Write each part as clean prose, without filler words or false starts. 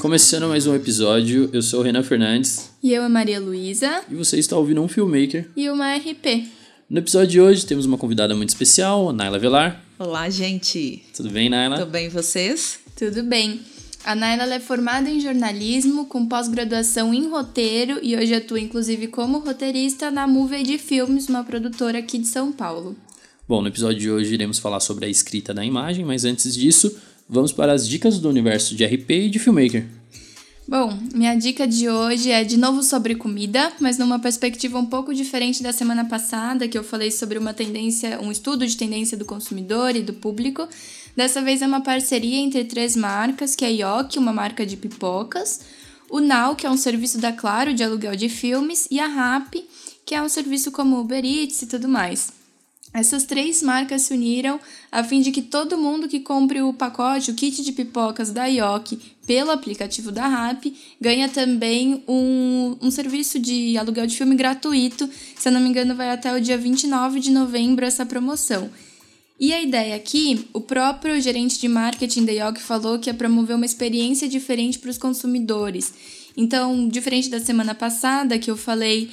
Começando mais um episódio, eu sou o Renan Fernandes. E eu, a Maria Luísa. E você está ouvindo um filmmaker. E uma RP. No episódio de hoje temos uma convidada muito especial, a Nayla Velar. Olá, gente. Tudo bem, Nayla? Tudo bem, vocês? Tudo bem. A Nayla é formada em jornalismo, com pós-graduação em roteiro e hoje atua inclusive como roteirista na Movie de Filmes, uma produtora aqui de São Paulo. Bom, no episódio de hoje iremos falar sobre a escrita da imagem, mas antes disso, vamos para as dicas do universo de RP e de filmmaker. Bom, minha dica de hoje é de novo sobre comida, mas numa perspectiva um pouco diferente da semana passada, que eu falei sobre uma tendência, um estudo de tendência do consumidor e do público. Dessa vez é uma parceria entre três marcas, que é a Yoki, uma marca de pipocas, o Now, que é um serviço da Claro de aluguel de filmes, e a Rappi, que é um serviço como Uber Eats e tudo mais. Essas três marcas se uniram a fim de que todo mundo que compre o pacote, o kit de pipocas da Yoki pelo aplicativo da Rappi, ganha também um serviço de aluguel de filme gratuito. Se eu não me engano, vai até o dia 29 de novembro essa promoção. E a ideia aqui, o próprio gerente de marketing da Yoki falou que é promover uma experiência diferente para os consumidores. Então, diferente da semana passada que eu falei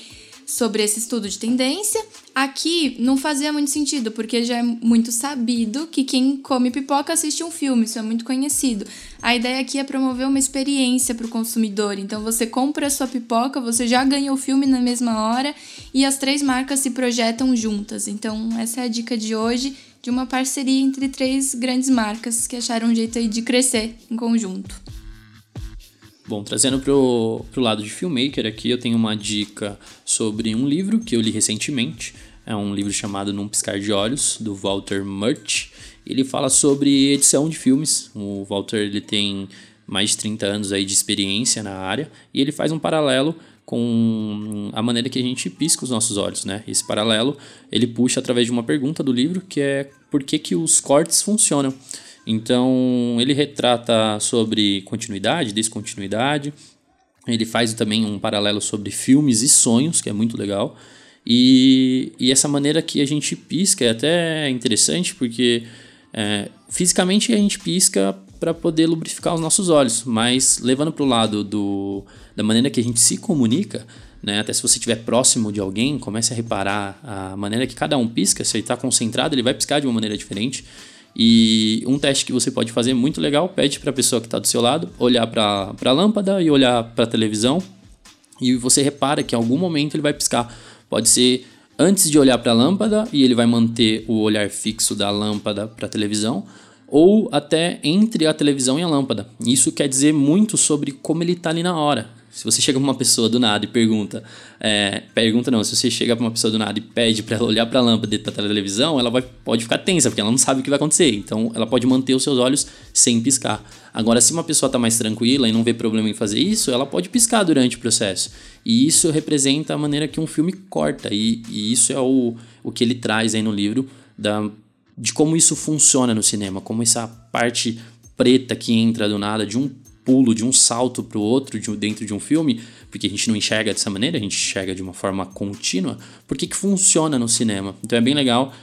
sobre esse estudo de tendência, aqui não fazia muito sentido, porque já é muito sabido que quem come pipoca assiste um filme, isso é muito conhecido. A ideia aqui é promover uma experiência para o consumidor, então você compra a sua pipoca, você já ganha o filme na mesma hora e as três marcas se projetam juntas. Então essa é a dica de hoje, de uma parceria entre três grandes marcas que acharam um jeito aí de crescer em conjunto. Bom, trazendo pro lado de filmmaker aqui, eu tenho uma dica sobre um livro que eu li recentemente. É um livro chamado Num Piscar de Olhos, do Walter Murch. Ele fala sobre edição de filmes. O Walter, ele tem mais de 30 anos aí de experiência na área e ele faz um paralelo com a maneira que a gente pisca os nossos olhos, né? Esse paralelo, ele puxa através de uma pergunta do livro, que é por que os cortes funcionam. Então, ele retrata sobre continuidade, descontinuidade. Ele faz também um paralelo sobre filmes e sonhos, que é muito legal. E essa maneira que a gente pisca é até interessante, porque fisicamente a gente pisca para poder lubrificar os nossos olhos. Mas levando para o lado da maneira que a gente se comunica, né? Até se você estiver próximo de alguém, comece a reparar a maneira que cada um pisca. Se ele está concentrado, ele vai piscar de uma maneira diferente. E um teste que você pode fazer muito legal, pede para a pessoa que está do seu lado olhar para a lâmpada e olhar para a televisão, e você repara que em algum momento ele vai piscar. Pode ser antes de olhar para a lâmpada e ele vai manter o olhar fixo da lâmpada para a televisão, ou até entre a televisão e a lâmpada. Isso quer dizer muito sobre como ele está ali na hora. Se você chega para uma pessoa do nada e se você chega para uma pessoa do nada e pede para ela olhar para a lâmpada e para a televisão, ela pode ficar tensa, porque ela não sabe o que vai acontecer. Então, ela pode manter os seus olhos sem piscar. Agora, se uma pessoa está mais tranquila e não vê problema em fazer isso, ela pode piscar durante o processo. E isso representa a maneira que um filme corta. E isso é o que ele traz aí no livro, de como isso funciona no cinema, como essa parte preta que entra do nada, de um pulo, de um salto para o outro dentro de um filme, porque a gente não enxerga dessa maneira, a gente enxerga de uma forma contínua, porque funciona no cinema. Então é bem legal,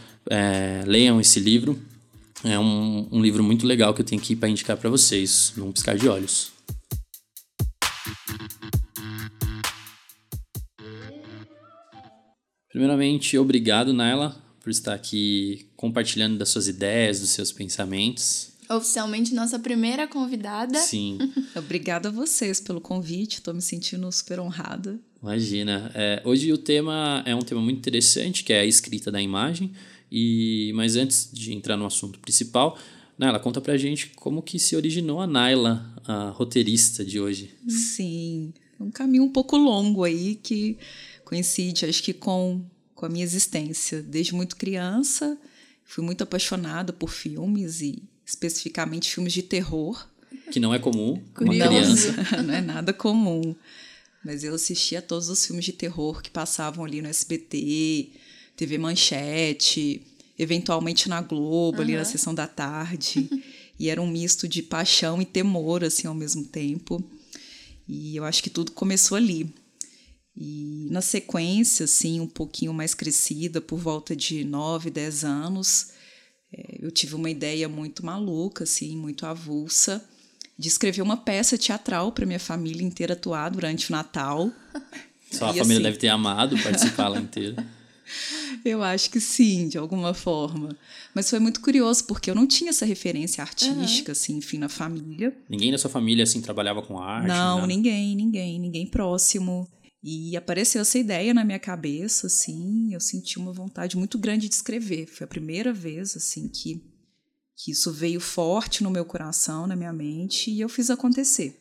leiam esse livro, é um livro muito legal que eu tenho aqui para indicar para vocês, Num Piscar de Olhos. Primeiramente, obrigado, Nayla, por estar aqui compartilhando das suas ideias, dos seus pensamentos. Oficialmente nossa primeira convidada. Sim. Obrigada a vocês pelo convite, estou me sentindo super honrada. Imagina. Hoje o tema é um tema muito interessante, que é a escrita da imagem. Mas antes de entrar no assunto principal, Nayla, conta pra gente como que se originou a Nayla, a roteirista de hoje. Sim, é um caminho um pouco longo aí, que coincide, acho que com a minha existência. Desde muito criança, fui muito apaixonada por filmes e especificamente filmes de terror. Que não é comum, uma criança. Não é nada comum. Mas eu assistia a todos os filmes de terror que passavam ali no SBT, TV Manchete, eventualmente na Globo, ali na sessão da tarde. E era um misto de paixão e temor, assim, ao mesmo tempo. E eu acho que tudo começou ali. E na sequência, assim, um pouquinho mais crescida, por volta de 9, 10 anos... eu tive uma ideia muito maluca, assim, muito avulsa, de escrever uma peça teatral para minha família inteira atuar durante o Natal. Só a família assim, deve ter amado participar lá inteira. Eu acho que sim, de alguma forma. Mas foi muito curioso, porque eu não tinha essa referência artística, assim, enfim, na família. Ninguém da sua família, assim, trabalhava com arte? Não, ninguém próximo. E apareceu essa ideia na minha cabeça, assim, eu senti uma vontade muito grande de escrever. Foi a primeira vez, assim, que isso veio forte no meu coração, na minha mente, e eu fiz acontecer.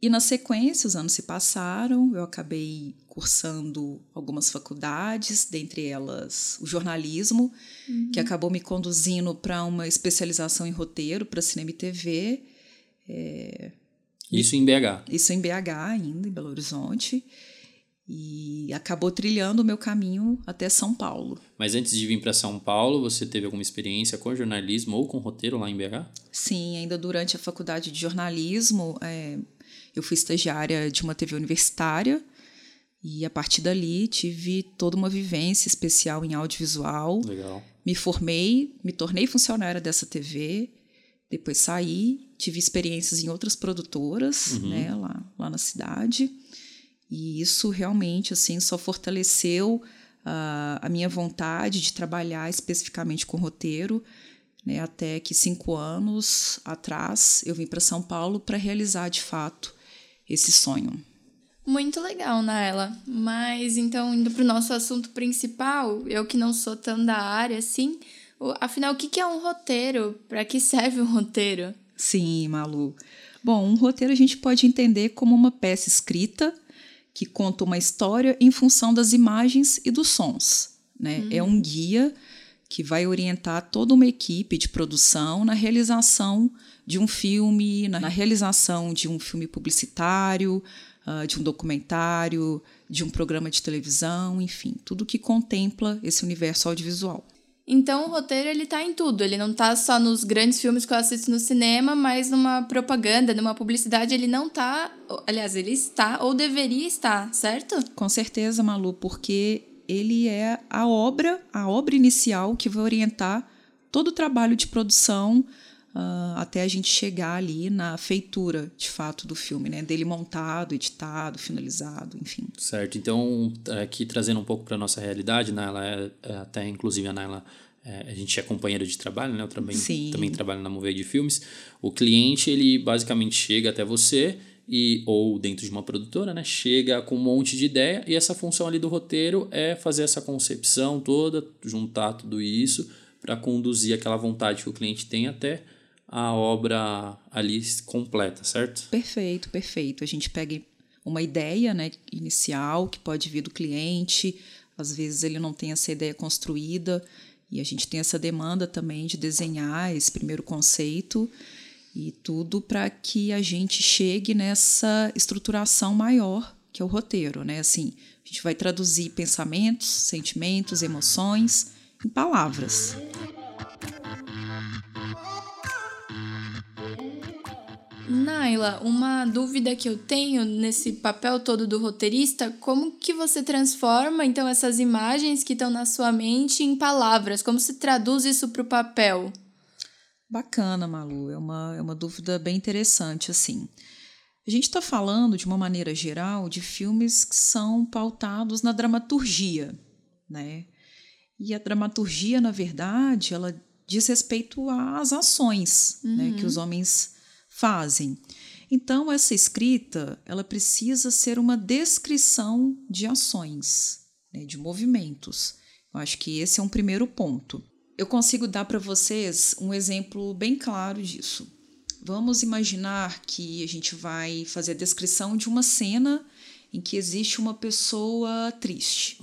E na sequência, os anos se passaram, eu acabei cursando algumas faculdades, dentre elas o jornalismo, que acabou me conduzindo para uma especialização em roteiro, para cinema e TV. Isso em BH? Isso em BH ainda, em Belo Horizonte. E acabou trilhando o meu caminho até São Paulo. Mas antes de vir para São Paulo, você teve alguma experiência com jornalismo ou com roteiro lá em BH? Sim, ainda durante a faculdade de jornalismo, eu fui estagiária de uma TV universitária. E a partir dali tive toda uma vivência especial em audiovisual. Legal. Me formei, me tornei funcionária dessa TV. Depois saí, tive experiências em outras produtoras, né, lá na cidade. E isso realmente assim, só fortaleceu a minha vontade de trabalhar especificamente com roteiro, né, até que 5 anos atrás eu vim para São Paulo para realizar de fato esse sonho. Muito legal, Nayla. Mas então, indo para o nosso assunto principal, eu que não sou tão da área assim, afinal, o que é um roteiro? Para que serve um roteiro? Sim, Malu. Bom, um roteiro a gente pode entender como uma peça escrita que conta uma história em função das imagens e dos sons, né? É um guia que vai orientar toda uma equipe de produção na realização de um filme, na realização de um filme publicitário, de um documentário, de um programa de televisão, enfim, tudo que contempla esse universo audiovisual. Então o roteiro ele tá em tudo, ele não tá só nos grandes filmes que eu assisto no cinema, mas numa propaganda, numa publicidade, ele não tá, aliás, ele está ou deveria estar, certo? Com certeza, Malu, porque ele é a obra inicial que vai orientar todo o trabalho de produção até a gente chegar ali na feitura, de fato, do filme, né? Dele montado, editado, finalizado, enfim. Certo, então aqui trazendo um pouco para a nossa realidade, Nayla, até inclusive a Nayla, a gente é companheira de trabalho, né? Eu também trabalho na Movie de Filmes. O cliente, ele basicamente chega até você, ou dentro de uma produtora, né? Chega com um monte de ideia, e essa função ali do roteiro é fazer essa concepção toda, juntar tudo isso para conduzir aquela vontade que o cliente tem até a obra ali completa, certo? Perfeito, perfeito. A gente pega uma ideia, né, inicial que pode vir do cliente, às vezes ele não tem essa ideia construída e a gente tem essa demanda também de desenhar esse primeiro conceito e tudo para que a gente chegue nessa estruturação maior que é o roteiro, né? Assim, a gente vai traduzir pensamentos, sentimentos, emoções em palavras. Nayla, uma dúvida que eu tenho nesse papel todo do roteirista, como que você transforma, então, essas imagens que estão na sua mente em palavras? Como se traduz isso para o papel? Bacana, Malu. É uma dúvida bem interessante, assim. A gente está falando, de uma maneira geral, de filmes que são pautados na dramaturgia, né? E a dramaturgia, na verdade, ela diz respeito às ações, né, que os homens fazem. Então, essa escrita, ela precisa ser uma descrição de ações, né, de movimentos. Eu acho que esse é um primeiro ponto. Eu consigo dar para vocês um exemplo bem claro disso. Vamos imaginar que a gente vai fazer a descrição de uma cena em que existe uma pessoa triste.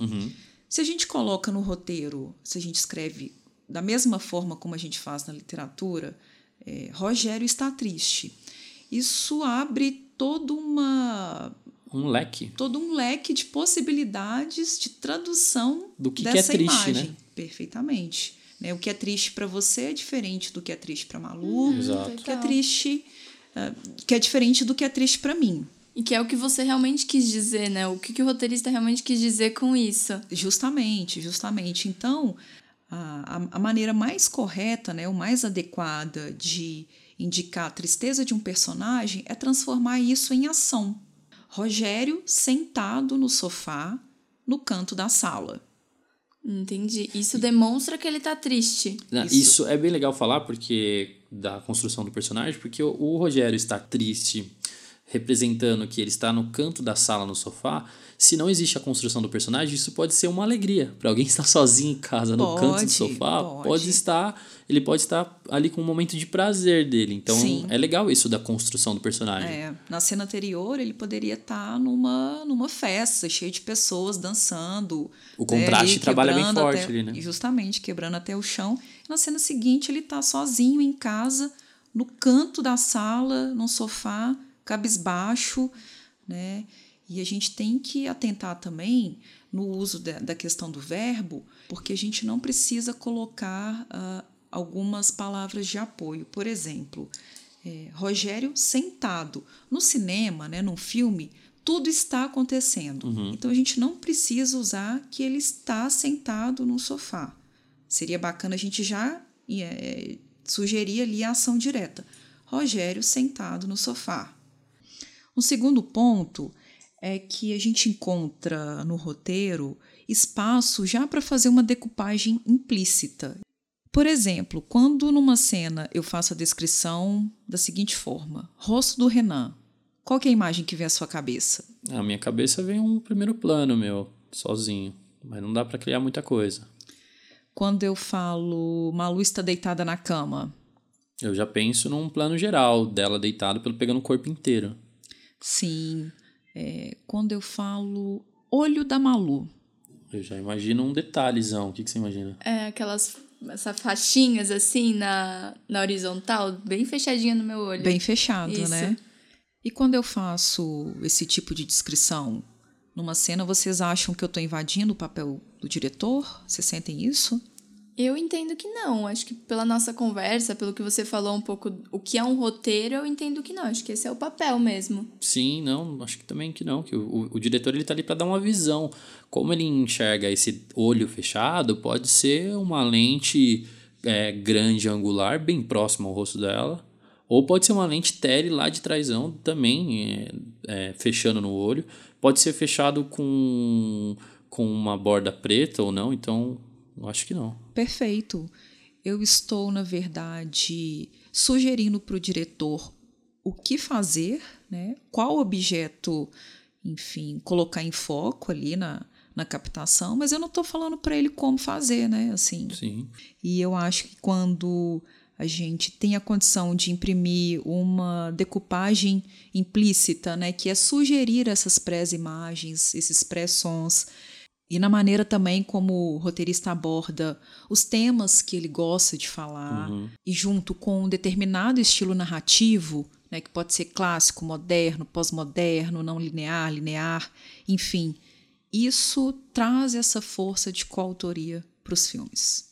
Se a gente coloca no roteiro, se a gente escreve da mesma forma como a gente faz na literatura, Rogério está triste. Isso abre todo um leque de possibilidades de tradução do que dessa que é triste, imagem, né? Perfeitamente. Né? O que é triste para você é diferente do que é triste para Malu. Exato. O que é triste, que é diferente do que é triste para mim. E que é o que você realmente quis dizer, né? O que o roteirista realmente quis dizer com isso. Justamente, justamente. Então, a maneira mais correta, né, ou mais adequada de indicar a tristeza de um personagem é transformar isso em ação. Rogério sentado no sofá, no canto da sala. Entendi. Isso demonstra que ele tá triste. Isso é bem legal falar porque da construção do personagem, porque o Rogério está triste, representando que ele está no canto da sala, no sofá. Se não existe a construção do personagem, isso pode ser uma alegria. Para alguém que está sozinho em casa, no canto do sofá, ele pode estar ali com um momento de prazer dele. Então, sim, é legal isso da construção do personagem. É, na cena anterior, ele poderia estar numa festa, cheio de pessoas dançando. O contraste trabalha bem forte ali, né? Justamente, quebrando até o chão. Na cena seguinte, ele está sozinho em casa, no canto da sala, no sofá, cabisbaixo, né? E a gente tem que atentar também no uso da questão do verbo, porque a gente não precisa colocar algumas palavras de apoio. Por exemplo, Rogério sentado. No cinema, né, num filme, tudo está acontecendo. Uhum. Então, a gente não precisa usar que ele está sentado no sofá. Seria bacana a gente já sugerir ali a ação direta. Rogério sentado no sofá. Um segundo ponto é que a gente encontra no roteiro espaço já para fazer uma decupagem implícita. Por exemplo, quando numa cena eu faço a descrição da seguinte forma: rosto do Renan. Qual que é a imagem que vem à sua cabeça? A minha cabeça vem um primeiro plano meu, sozinho. Mas não dá para criar muita coisa. Quando eu falo Malu está deitada na cama, eu já penso num plano geral dela deitada, pegando o corpo inteiro. Sim. Quando eu falo olho da Malu, eu já imagino um detalhezão. O que você imagina? Essas faixinhas assim na horizontal, bem fechadinha no meu olho. Bem fechado, isso, né? E quando eu faço esse tipo de descrição numa cena, vocês acham que eu estou invadindo o papel do diretor? Vocês sentem isso? Eu entendo que não. Acho que pela nossa conversa, pelo que você falou um pouco, o que é um roteiro, eu entendo que não. Acho que esse é o papel mesmo. Sim, não. Acho que também que não. Que o diretor ele tá ali para dar uma visão. Como ele enxerga esse olho fechado, pode ser uma lente grande, angular, bem próxima ao rosto dela. Ou pode ser uma lente tele lá de trásão também, fechando no olho. Pode ser fechado com uma borda preta ou não, então... Acho que não. Perfeito. Eu estou, na verdade, sugerindo para o diretor o que fazer, né? Qual objeto, enfim, colocar em foco ali na captação, mas eu não estou falando para ele como fazer, né? Assim. Sim. E eu acho que quando a gente tem a condição de imprimir uma decupagem implícita, né? Que é sugerir essas pré-imagens, esses pré-sons, e na maneira também como o roteirista aborda os temas que ele gosta de falar, uhum, e junto com um determinado estilo narrativo, né, que pode ser clássico, moderno, pós-moderno, não linear, linear, enfim. Isso traz essa força de coautoria para os filmes.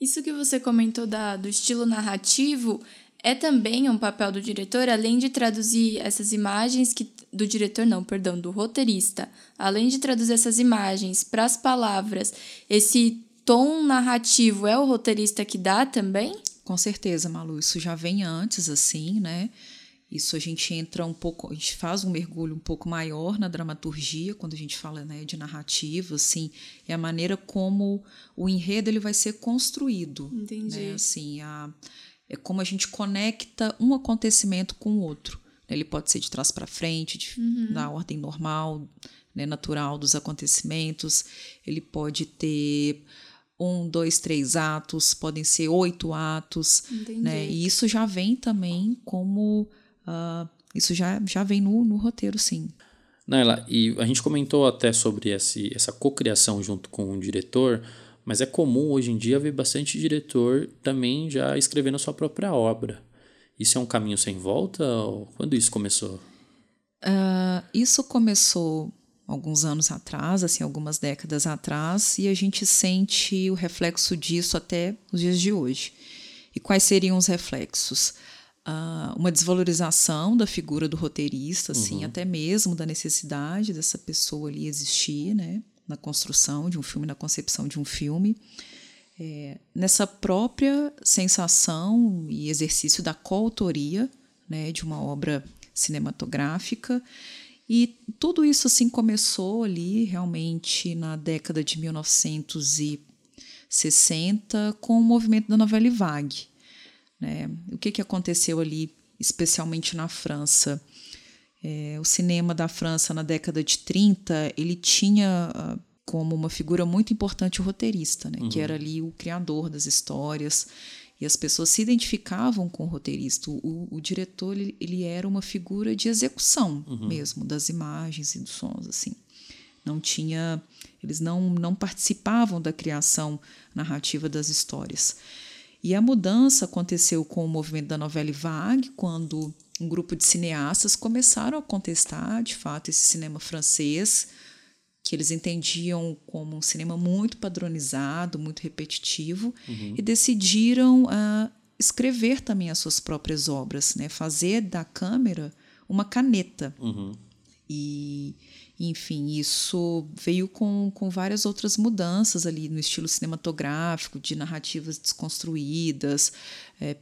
Isso que você comentou do estilo narrativo é também um papel do diretor, além de traduzir essas imagens que... do diretor não, perdão, do roteirista. Além de traduzir essas imagens para as palavras, esse tom narrativo é o roteirista que dá também? Com certeza, Malu, isso já vem antes, assim, né? Isso a gente entra um pouco, a gente faz um mergulho um pouco maior na dramaturgia, quando a gente fala, né, de narrativa, assim, é a maneira como o enredo ele vai ser construído. Entendi. Né? Assim, é como a gente conecta um acontecimento com o outro. Ele pode ser de trás para frente, uhum, na ordem normal, né, natural dos acontecimentos. Ele pode ter 1, 2, 3 atos, podem ser 8 atos. Né, e isso já vem também como... isso já vem no roteiro, sim. Nayla, e a gente comentou até sobre essa cocriação junto com o diretor, mas é comum hoje em dia ver bastante diretor também já escrevendo a sua própria obra. Isso é um caminho sem volta? Ou quando isso começou? Isso começou alguns anos atrás, assim, algumas décadas atrás, e a gente sente o reflexo disso até os dias de hoje. E quais seriam os reflexos? Uma desvalorização da figura do roteirista, assim, uhum, até mesmo da necessidade dessa pessoa ali existir, né, na construção de um filme, na concepção de um filme. nessa própria sensação e exercício da coautoria, né, de uma obra cinematográfica. E tudo isso assim começou ali realmente na década de 1960 com o movimento da Nouvelle Vague, né? O que aconteceu ali, especialmente na França? O cinema da França na década de 30, ele tinha como uma figura muito importante o roteirista, né? Uhum. Que era ali o criador das histórias, e as pessoas se identificavam com o roteirista. O diretor, ele era uma figura de execução, uhum, mesmo, das imagens e dos sons, assim. Não tinha, eles não participavam da criação narrativa das histórias. E a mudança aconteceu com o movimento da Nouvelle Vague, quando um grupo de cineastas começaram a contestar, de fato, esse cinema francês, que eles entendiam como um cinema muito padronizado, muito repetitivo, uhum, e decidiram escrever também as suas próprias obras, né? Fazer da câmera uma caneta. Uhum. E, enfim, isso veio com várias outras mudanças ali no estilo cinematográfico, de narrativas desconstruídas,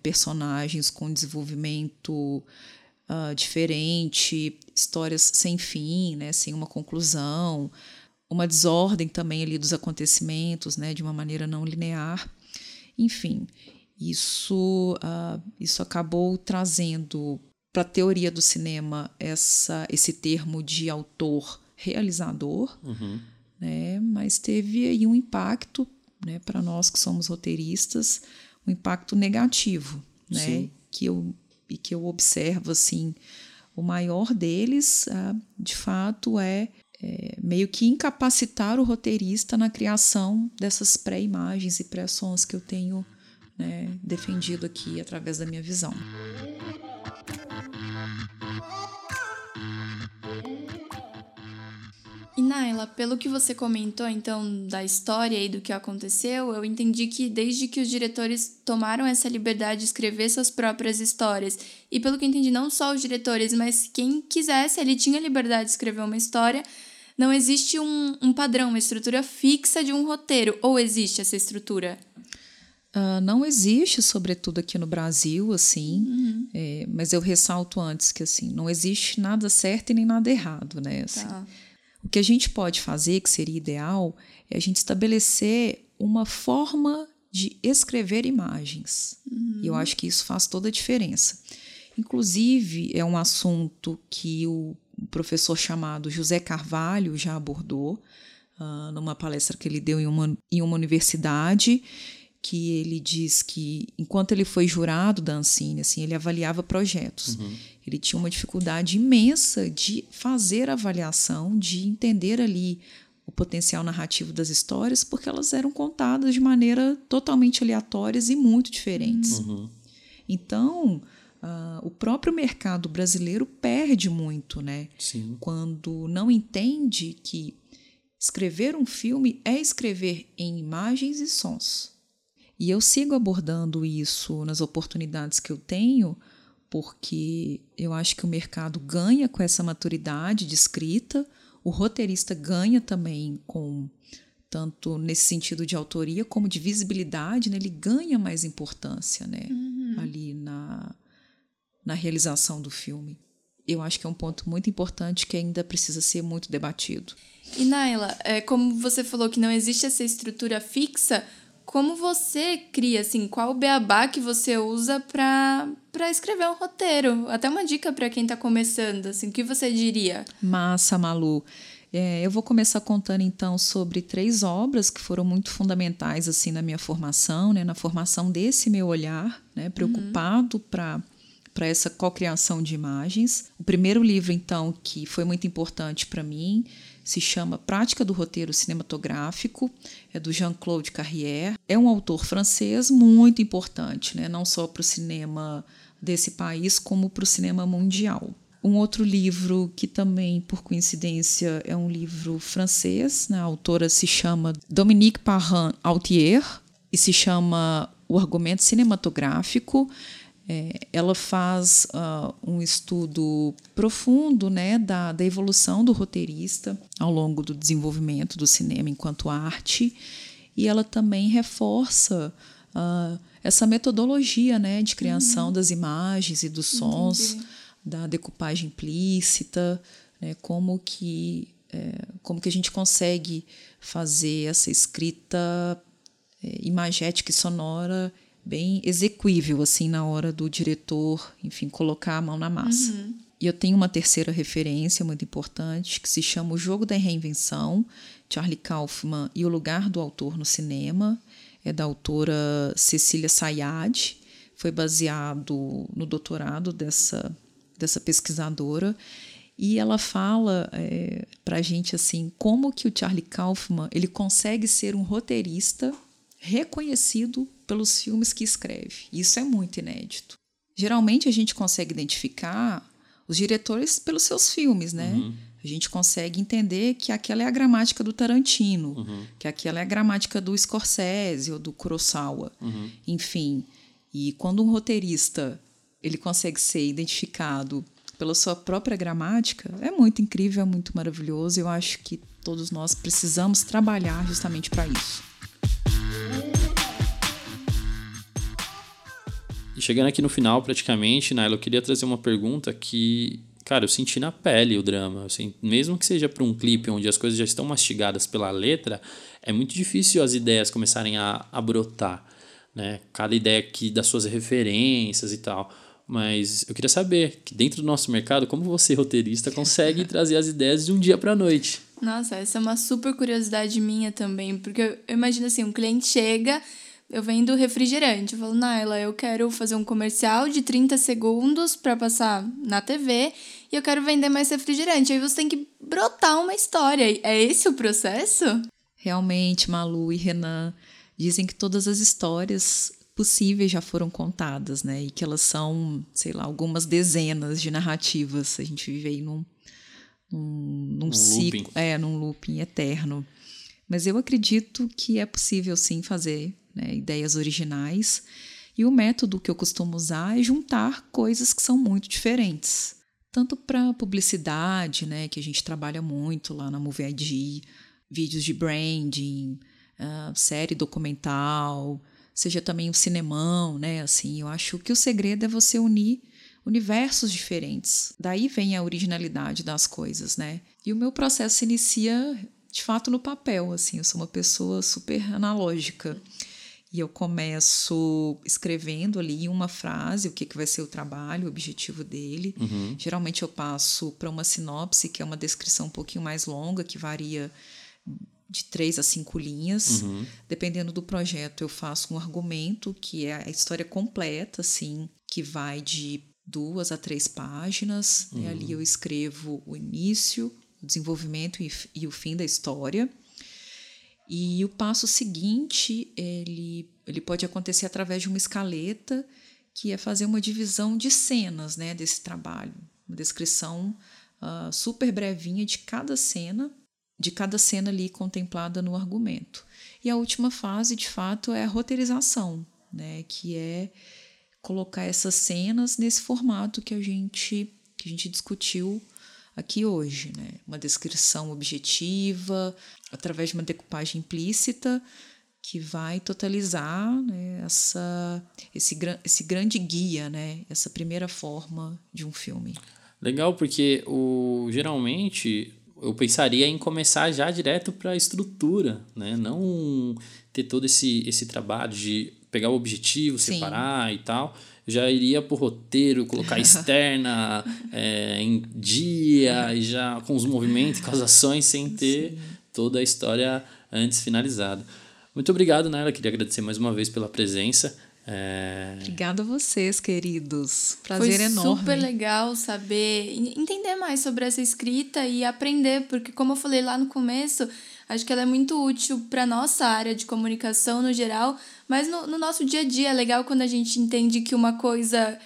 personagens com desenvolvimento diferente, histórias sem fim, né, sem uma conclusão, uma desordem também ali dos acontecimentos, né, de uma maneira não linear. Enfim, isso acabou trazendo para a teoria do cinema esse termo de autor realizador, uhum, né, mas teve aí um impacto, né, para nós que somos roteiristas, um impacto negativo, né, que eu observo, assim, o maior deles, de fato, é meio que incapacitar o roteirista na criação dessas pré-imagens e pré-sons que eu tenho, né, defendido aqui através da minha visão. E, Nayla, pelo que você comentou, então, da história e do que aconteceu, eu entendi que desde que os diretores tomaram essa liberdade de escrever suas próprias histórias, e pelo que eu entendi, não só os diretores, mas quem quisesse, ele tinha liberdade de escrever uma história, não existe um padrão, uma estrutura fixa de um roteiro, ou existe essa estrutura? Não existe, sobretudo aqui no Brasil, assim, uhum, mas eu ressalto antes que, assim, não existe nada certo e nem nada errado, né, assim. Tá. O que a gente pode fazer, que seria ideal, é a gente estabelecer uma forma de escrever imagens. Uhum. E eu acho que isso faz toda a diferença. Inclusive, é um assunto que o professor chamado José Carvalho já abordou numa palestra que ele deu em uma universidade, que ele diz que, enquanto ele foi jurado da Ancine, assim, ele avaliava projetos. Uhum. Ele tinha uma dificuldade imensa de fazer a avaliação, de entender ali o potencial narrativo das histórias, porque elas eram contadas de maneira totalmente aleatórias e muito diferentes. Uhum. Então, o próprio mercado brasileiro perde muito, né? Sim. Quando não entende que escrever um filme é escrever em imagens e sons. E eu sigo abordando isso nas oportunidades que eu tenho, porque eu acho que o mercado ganha com essa maturidade de escrita, o roteirista ganha também, com tanto nesse sentido de autoria como de visibilidade, né? Ele ganha mais importância, né? Uhum. Ali na realização do filme. Eu acho que é um ponto muito importante que ainda precisa ser muito debatido. E, Nayla, como você falou que não existe essa estrutura fixa, como você cria, assim, qual o beabá que você usa para escrever um roteiro? Até uma dica para quem está começando, assim, o que você diria? Massa, Malu. Eu vou começar contando, então, sobre 3 obras que foram muito fundamentais, assim, na minha formação, né? Na formação desse meu olhar, né? Preocupado, uhum, para essa cocriação de imagens. O primeiro livro, então, que foi muito importante para mim, se chama Prática do Roteiro Cinematográfico, é do Jean-Claude Carrière. É um autor francês muito importante, né? Não só para o cinema desse país, como para o cinema mundial. Um outro livro que também, por coincidência, é um livro francês, né? A autora se chama Dominique Parent-Altier e se chama O Argumento Cinematográfico. Ela faz um estudo profundo, né, da evolução do roteirista ao longo do desenvolvimento do cinema enquanto arte, e ela também reforça essa metodologia, né, de criação das imagens e dos sons, da decupagem implícita, né, como que a gente consegue fazer essa escrita imagética e sonora bem exequível, assim, na hora do diretor, enfim, colocar a mão na massa. E eu tenho uma terceira referência muito importante, que se chama O Jogo da Reinvenção: Charlie Kaufman e o Lugar do Autor no Cinema. É da autora Cecília Sayad. Foi baseado no doutorado dessa pesquisadora. E ela fala para a gente assim, como que o Charlie Kaufman ele consegue ser um roteirista reconhecido pelos filmes que escreve. Isso é muito inédito. Geralmente a gente consegue identificar os diretores pelos seus filmes, né? A gente consegue entender que aquela é a gramática do Tarantino, que aquela é a gramática do Scorsese ou do Kurosawa. Enfim, e quando um roteirista ele consegue ser identificado pela sua própria gramática, é muito incrível, é muito maravilhoso. Eu acho que todos nós precisamos trabalhar justamente para isso. E chegando aqui no final, praticamente, Nayla, eu queria trazer uma pergunta que, cara, eu senti na pele o drama. Assim, mesmo que seja para um clipe onde as coisas já estão mastigadas pela letra, é muito difícil as ideias começarem a brotar, né? Cada ideia aqui das suas referências e tal. Mas eu queria saber, que dentro do nosso mercado, como você, roteirista, consegue trazer as ideias de um dia para a noite? Nossa, essa é uma super curiosidade minha também, porque eu imagino assim, um cliente chega, eu vendo refrigerante, eu falo, Nayla, eu quero fazer um comercial de 30 segundos para passar na TV e eu quero vender mais refrigerante. Aí você tem que brotar uma história. É esse o processo? Realmente, Malu e Renan, dizem que todas as histórias possíveis já foram contadas, né? E que elas são, sei lá, algumas dezenas de narrativas. A gente vive aí num ciclo, num looping eterno. Mas eu acredito que é possível, sim, fazer, né, ideias originais. E o método que eu costumo usar é juntar coisas que são muito diferentes. Tanto para publicidade, né, que a gente trabalha muito lá na Movie ID, vídeos de branding, série documental, seja também o cinemão, né? Assim, eu acho que o segredo é você unir universos diferentes. Daí vem a originalidade das coisas, né? E o meu processo se inicia, de fato, no papel, assim. Eu sou uma pessoa super analógica. E eu começo escrevendo ali uma frase, o que vai ser o trabalho, o objetivo dele. Geralmente eu passo para uma sinopse, que é uma descrição um pouquinho mais longa, que varia de 3 a 5 linhas. Dependendo do projeto, eu faço um argumento, que é a história completa, assim, que vai de 2 a 3 páginas. E ali eu escrevo o início, o desenvolvimento e o fim da história. E o passo seguinte, ele pode acontecer através de uma escaleta, que é fazer uma divisão de cenas, né, desse trabalho. Uma descrição super brevinha de cada cena ali contemplada no argumento. E a última fase, de fato, é a roteirização, né? Que é colocar essas cenas nesse formato que a gente discutiu aqui hoje, né? Uma descrição objetiva, através de uma decupagem implícita, que vai totalizar, né, esse grande guia, né? Essa primeira forma de um filme. Legal, porque geralmente eu pensaria em começar já direto para a estrutura, né? Não ter todo esse trabalho de pegar o objetivo, separar e tal. Eu já iria para o roteiro, colocar externa em dia, e já com os movimentos, com as ações, sem ter toda a história antes finalizada. Muito obrigado, Nayla. Queria agradecer mais uma vez pela presença. Obrigada a vocês, queridos. Prazer foi enorme. Foi super legal saber, entender mais sobre essa escrita e aprender, porque como eu falei lá no começo, acho que ela é muito útil para nossa área de comunicação no geral, mas no nosso dia a dia é legal quando a gente entende que uma coisa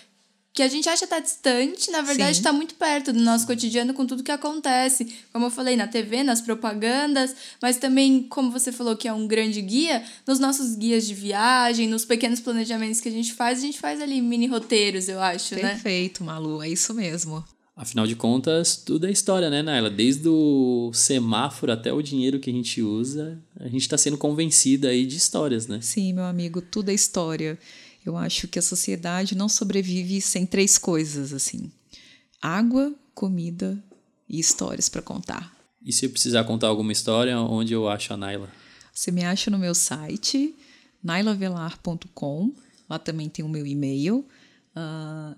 que a gente acha tá distante, na verdade tá muito perto do nosso cotidiano, com tudo que acontece, como eu falei, na TV, nas propagandas, mas também, como você falou, que é um grande guia, nos nossos guias de viagem, nos pequenos planejamentos que a gente faz ali mini roteiros, eu acho, né? Perfeito, Malu, é isso mesmo. Afinal de contas, tudo é história, né, Nayla? Desde o semáforo até o dinheiro que a gente usa, a gente está sendo convencida aí de histórias, né? Sim, meu amigo, tudo é história. Eu acho que a sociedade não sobrevive sem três coisas, assim. Água, comida e histórias para contar. E se eu precisar contar alguma história, onde eu acho a Nayla? Você me acha no meu site, nailavelar.com. Lá também tem o meu e-mail.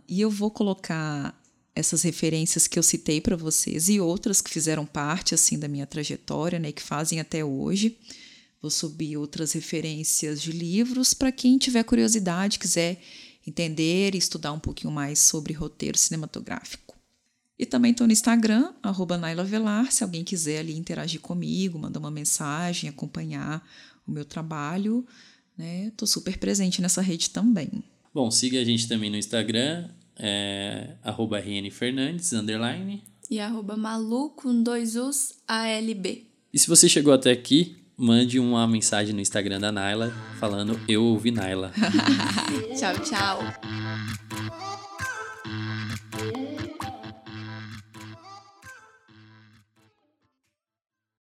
E eu vou colocar essas referências que eu citei para vocês e outras que fizeram parte assim, da minha trajetória, né, que fazem até hoje. Vou subir outras referências de livros para quem tiver curiosidade, quiser entender e estudar um pouquinho mais sobre roteiro cinematográfico. E também estou no Instagram, @nailavelar, se alguém quiser ali interagir comigo, mandar uma mensagem, acompanhar o meu trabalho, né? Estou super presente nessa rede também. Bom, siga a gente também no Instagram, @RenanFernandes, _ e @Malu2UsALB. E se você chegou até aqui, mande uma mensagem no Instagram da Nayla falando eu ouvi Nayla. Tchau, tchau.